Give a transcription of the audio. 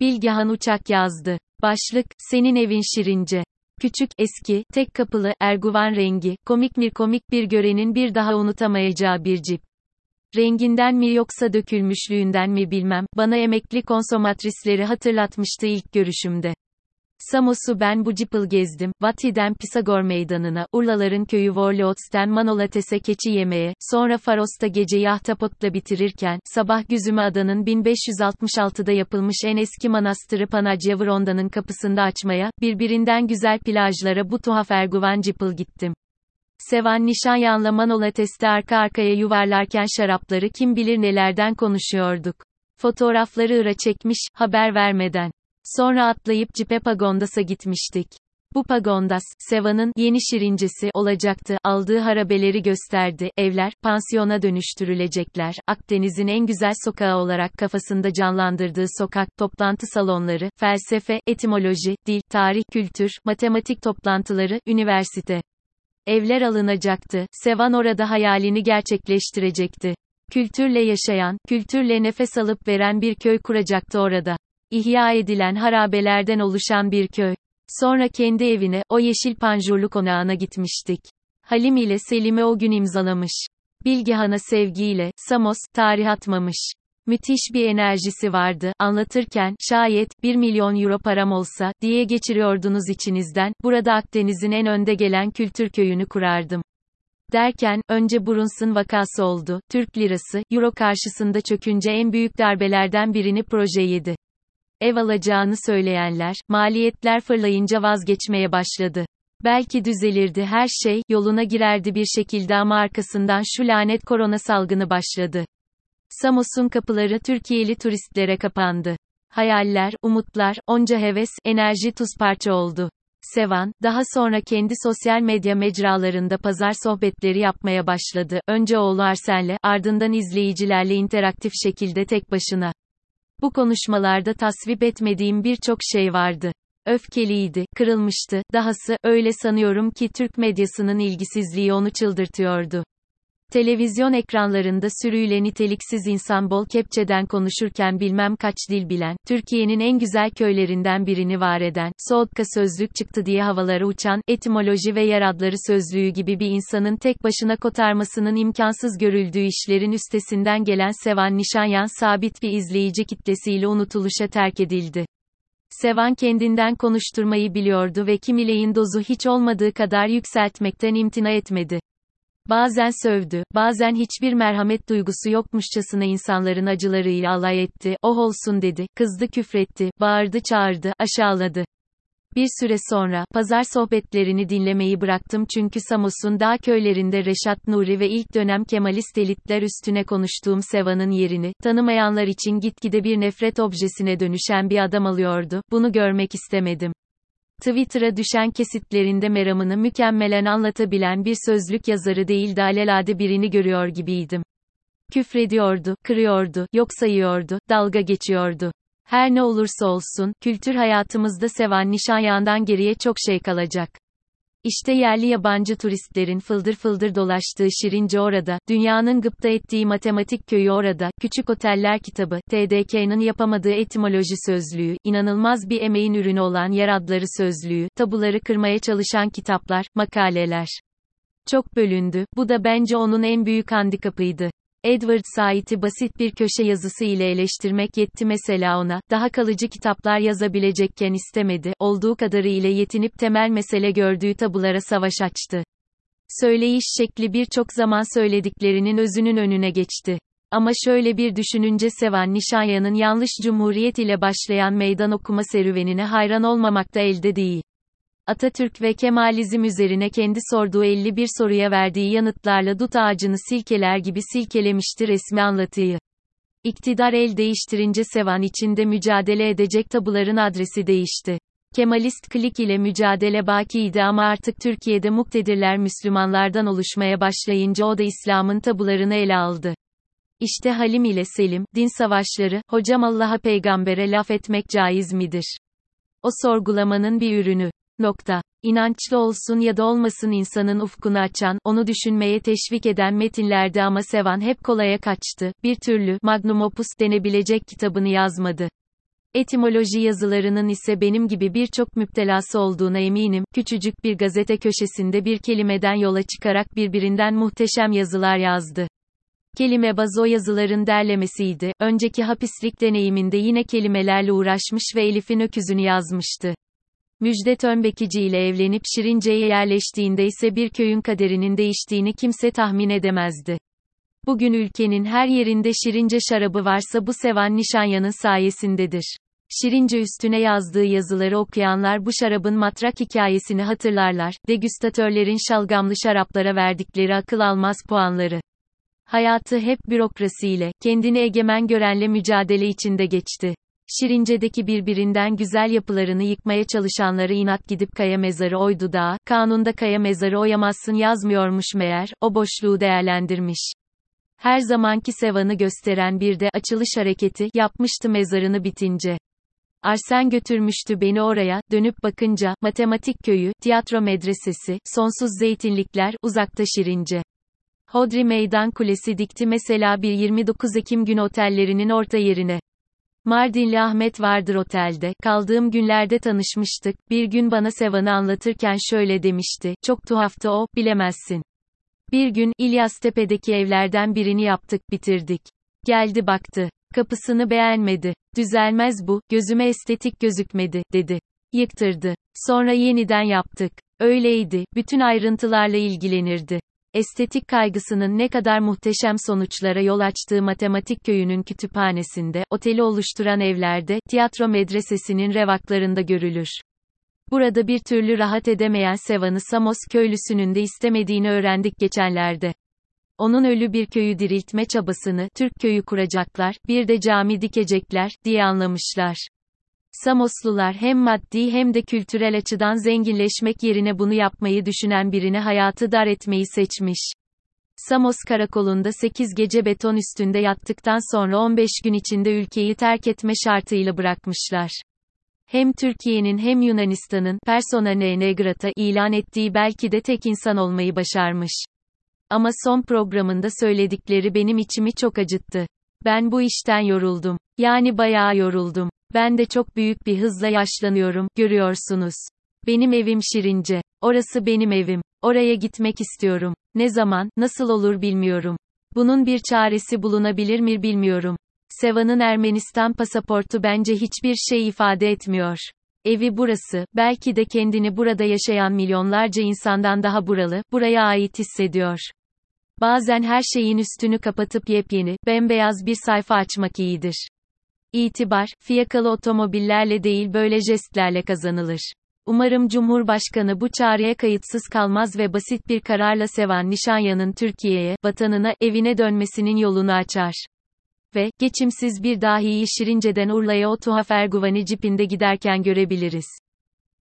Bilgehan Uçak yazdı. Başlık, senin evin Şirince. Küçük, eski, tek kapılı, erguvan rengi, komik bir görenin bir daha unutamayacağı bir cip. Renginden mi yoksa dökülmüşlüğünden mi bilmem, bana emekli konsomatrisleri hatırlatmıştı ilk görüşümde. Samos'u ben bu cipil gezdim, Vathi'den Pisagor Meydanı'na, Urlaların köyü Vorlotsa'dan Manolates'e keçi yemeye, sonra Faros'ta geceyi ahtapotla bitirirken, sabah Güzüme Adanın 1566'da yapılmış en eski manastırı Panagia Vronda'nın kapısında açmaya, birbirinden güzel plajlara bu tuhaf erguvan cipil gittim. Sevan Nişanyan'la Manolates'te arka arkaya yuvarlarken şarapları kim bilir nelerden konuşuyorduk. Fotoğrafları ıra çekmiş, haber vermeden. Sonra atlayıp cipe Pagondas'a gitmiştik. Bu Pagondas, Sevan'ın yeni Şirincesi olacaktı, aldığı harabeleri gösterdi, evler, pansiyona dönüştürülecekler, Akdeniz'in en güzel sokağı olarak kafasında canlandırdığı sokak, toplantı salonları, felsefe, etimoloji, dil, tarih, kültür, matematik toplantıları, üniversite. Evler alınacaktı, Sevan orada hayalini gerçekleştirecekti. Kültürle yaşayan, kültürle nefes alıp veren bir köy kuracaktı orada. İhya edilen harabelerden oluşan bir köy. Sonra kendi evine, o yeşil panjurlu konağına gitmiştik. Halim ile Selim'i o gün imzalamış. Bilgehan'a sevgiyle, Samos, tarih atmamış. Müthiş bir enerjisi vardı, anlatırken, şayet, 1 milyon euro param olsa, diye geçiriyordunuz içinizden, burada Akdeniz'in en önde gelen kültür köyünü kurardım. Derken, önce Brunson vakası oldu, Türk lirası, euro karşısında çökünce en büyük darbelerden birini proje yedi. Ev alacağını söyleyenler, maliyetler fırlayınca vazgeçmeye başladı. Belki düzelirdi her şey, yoluna girerdi bir şekilde ama arkasından şu lanet korona salgını başladı. Samos'un kapıları Türkiye'li turistlere kapandı. Hayaller, umutlar, onca heves, enerji tuzparça oldu. Sevan, daha sonra kendi sosyal medya mecralarında pazar sohbetleri yapmaya başladı. Önce oğlu Arsene'le, ardından izleyicilerle interaktif şekilde tek başına. Bu konuşmalarda tasvip etmediğim birçok şey vardı. Öfkeliydi, kırılmıştı, dahası, öyle sanıyorum ki Türk medyasının ilgisizliği onu çıldırtıyordu. Televizyon ekranlarında sürüyle niteliksiz insan bol kepçeden konuşurken bilmem kaç dil bilen, Türkiye'nin en güzel köylerinden birini var eden, Soğutka sözlük çıktı diye havalara uçan, etimoloji ve yer adları sözlüğü gibi bir insanın tek başına kotarmasının imkansız görüldüğü işlerin üstesinden gelen Sevan Nişanyan sabit bir izleyici kitlesiyle unutuluşa terk edildi. Sevan kendinden konuşturmayı biliyordu ve kimileyin dozu hiç olmadığı kadar yükseltmekten imtina etmedi. Bazen sövdü, bazen hiçbir merhamet duygusu yokmuşçasına insanların acılarıyla alay etti, oh olsun dedi, kızdı küfretti, bağırdı çağırdı, aşağıladı. Bir süre sonra, pazar sohbetlerini dinlemeyi bıraktım çünkü Samos'un dağ köylerinde Reşat Nuri ve ilk dönem Kemalist elitler üstüne konuştuğum Sevan'ın yerini, tanımayanlar için gitgide bir nefret objesine dönüşen bir adam alıyordu, bunu görmek istemedim. Twitter'a düşen kesitlerinde meramını mükemmelen anlatabilen bir sözlük yazarı değil de alelade birini görüyor gibiydim. Küfrediyordu, kırıyordu, yok sayıyordu, dalga geçiyordu. Her ne olursa olsun, kültür hayatımızda Sevan Nişanyan'dan geriye çok şey kalacak. İşte yerli yabancı turistlerin fıldır fıldır dolaştığı Şirince orada, dünyanın gıpta ettiği Matematik Köyü orada, Küçük Oteller kitabı, TDK'nın yapamadığı etimoloji sözlüğü, inanılmaz bir emeğin ürünü olan yer adları sözlüğü, tabuları kırmaya çalışan kitaplar, makaleler. Çok bölündü, bu da bence onun en büyük handikapıydı. Edward Said'i basit bir köşe yazısı ile eleştirmek yetti mesela ona, daha kalıcı kitaplar yazabilecekken istemedi, olduğu kadarıyla yetinip temel mesele gördüğü tabulara savaş açtı. Söyleyiş şekli birçok zaman söylediklerinin özünün önüne geçti. Ama şöyle bir düşününce Sevan Nişanyan'ın yanlış cumhuriyet ile başlayan meydan okuma serüvenine hayran olmamakta elde değil. Atatürk ve Kemalizm üzerine kendi sorduğu 51 soruya verdiği yanıtlarla dut ağacını silkeler gibi silkelemişti resmi anlatıyı. İktidar el değiştirince Sevan içinde mücadele edecek tabuların adresi değişti. Kemalist klik ile mücadele bakiydi ama artık Türkiye'de muktedirler Müslümanlardan oluşmaya başlayınca o da İslam'ın tabularını ele aldı. İşte Halim ile Selim, din savaşları, hocam Allah'a peygambere laf etmek caiz midir? O sorgulamanın bir ürünü. İnançlı olsun ya da olmasın insanın ufkunu açan, onu düşünmeye teşvik eden metinlerdi ama Sevan hep kolaya kaçtı, bir türlü, magnum opus denebilecek kitabını yazmadı. Etimoloji yazılarının ise benim gibi birçok müptelası olduğuna eminim. Küçücük bir gazete köşesinde bir kelimeden yola çıkarak birbirinden muhteşem yazılar yazdı. Kelime bazı o yazıların derlemesiydi. Önceki hapislik deneyiminde yine kelimelerle uğraşmış ve Elif'in öküzünü yazmıştı. Müjde Tönbekici ile evlenip Şirince'ye yerleştiğinde ise bir köyün kaderinin değiştiğini kimse tahmin edemezdi. Bugün ülkenin her yerinde Şirince şarabı varsa bu Sevan Nişanyan'ın sayesindedir. Şirince üstüne yazdığı yazıları okuyanlar bu şarabın matrak hikayesini hatırlarlar, degüstatörlerin şalgamlı şaraplara verdikleri akıl almaz puanları. Hayatı hep bürokrasiyle, kendini egemen görenle mücadele içinde geçti. Şirince'deki birbirinden güzel yapılarını yıkmaya çalışanlara inat gidip kaya mezarı oydu da, kanunda kaya mezarı oyamazsın yazmıyormuş meğer, o boşluğu değerlendirmiş. Her zamanki Sevan'ı gösteren bir de açılış hareketi yapmıştı mezarını bitince. Arsene götürmüştü beni oraya, dönüp bakınca, Matematik Köyü, Tiyatro Medresesi, Sonsuz Zeytinlikler, uzakta Şirince. Hodri Meydan Kulesi dikti mesela bir 29 Ekim gün otellerinin orta yerine. Mardinli Ahmet vardır otelde, kaldığım günlerde tanışmıştık, bir gün bana Sevan'ı anlatırken şöyle demişti, çok tuhaftı o, bilemezsin. Bir gün, İlyas Tepe'deki evlerden birini yaptık, bitirdik. Geldi baktı. Kapısını beğenmedi. Düzelmez bu, gözüme estetik gözükmedi, dedi. Yıktırdı. Sonra yeniden yaptık. Öyleydi, bütün ayrıntılarla ilgilenirdi. Estetik kaygısının ne kadar muhteşem sonuçlara yol açtığı Matematik Köyü'nün kütüphanesinde, oteli oluşturan evlerde, tiyatro medresesinin revaklarında görülür. Burada bir türlü rahat edemeyen Sevan'ı Samos köylüsünün de istemediğini öğrendik geçenlerde. Onun ölü bir köyü diriltme çabasını, Türk köyü kuracaklar, bir de cami dikecekler, diye anlamışlar. Samoslular hem maddi hem de kültürel açıdan zenginleşmek yerine bunu yapmayı düşünen birine hayatı dar etmeyi seçmiş. Samos karakolunda 8 gece beton üstünde yattıktan sonra 15 gün içinde ülkeyi terk etme şartıyla bırakmışlar. Hem Türkiye'nin hem Yunanistan'ın, persona non grata ilan ettiği belki de tek insan olmayı başarmış. Ama son programında söyledikleri benim içimi çok acıttı. Ben bu işten yoruldum. Yani bayağı yoruldum. Ben de çok büyük bir hızla yaşlanıyorum, görüyorsunuz. Benim evim Şirince. Orası benim evim. Oraya gitmek istiyorum. Ne zaman, nasıl olur bilmiyorum. Bunun bir çaresi bulunabilir mi bilmiyorum. Sevan'ın Ermenistan pasaportu bence hiçbir şey ifade etmiyor. Evi burası, belki de kendini burada yaşayan milyonlarca insandan daha buralı, buraya ait hissediyor. Bazen her şeyin üstünü kapatıp yepyeni, bembeyaz bir sayfa açmak iyidir. İtibar, fiyakalı otomobillerle değil böyle jestlerle kazanılır. Umarım Cumhurbaşkanı bu çağrıya kayıtsız kalmaz ve basit bir kararla Sevan Nişanyan'ın Türkiye'ye, vatanına, evine dönmesinin yolunu açar. Ve, geçimsiz bir dahiyi Şirince'den Urla'ya o tuhaf erguvani cipinde giderken görebiliriz.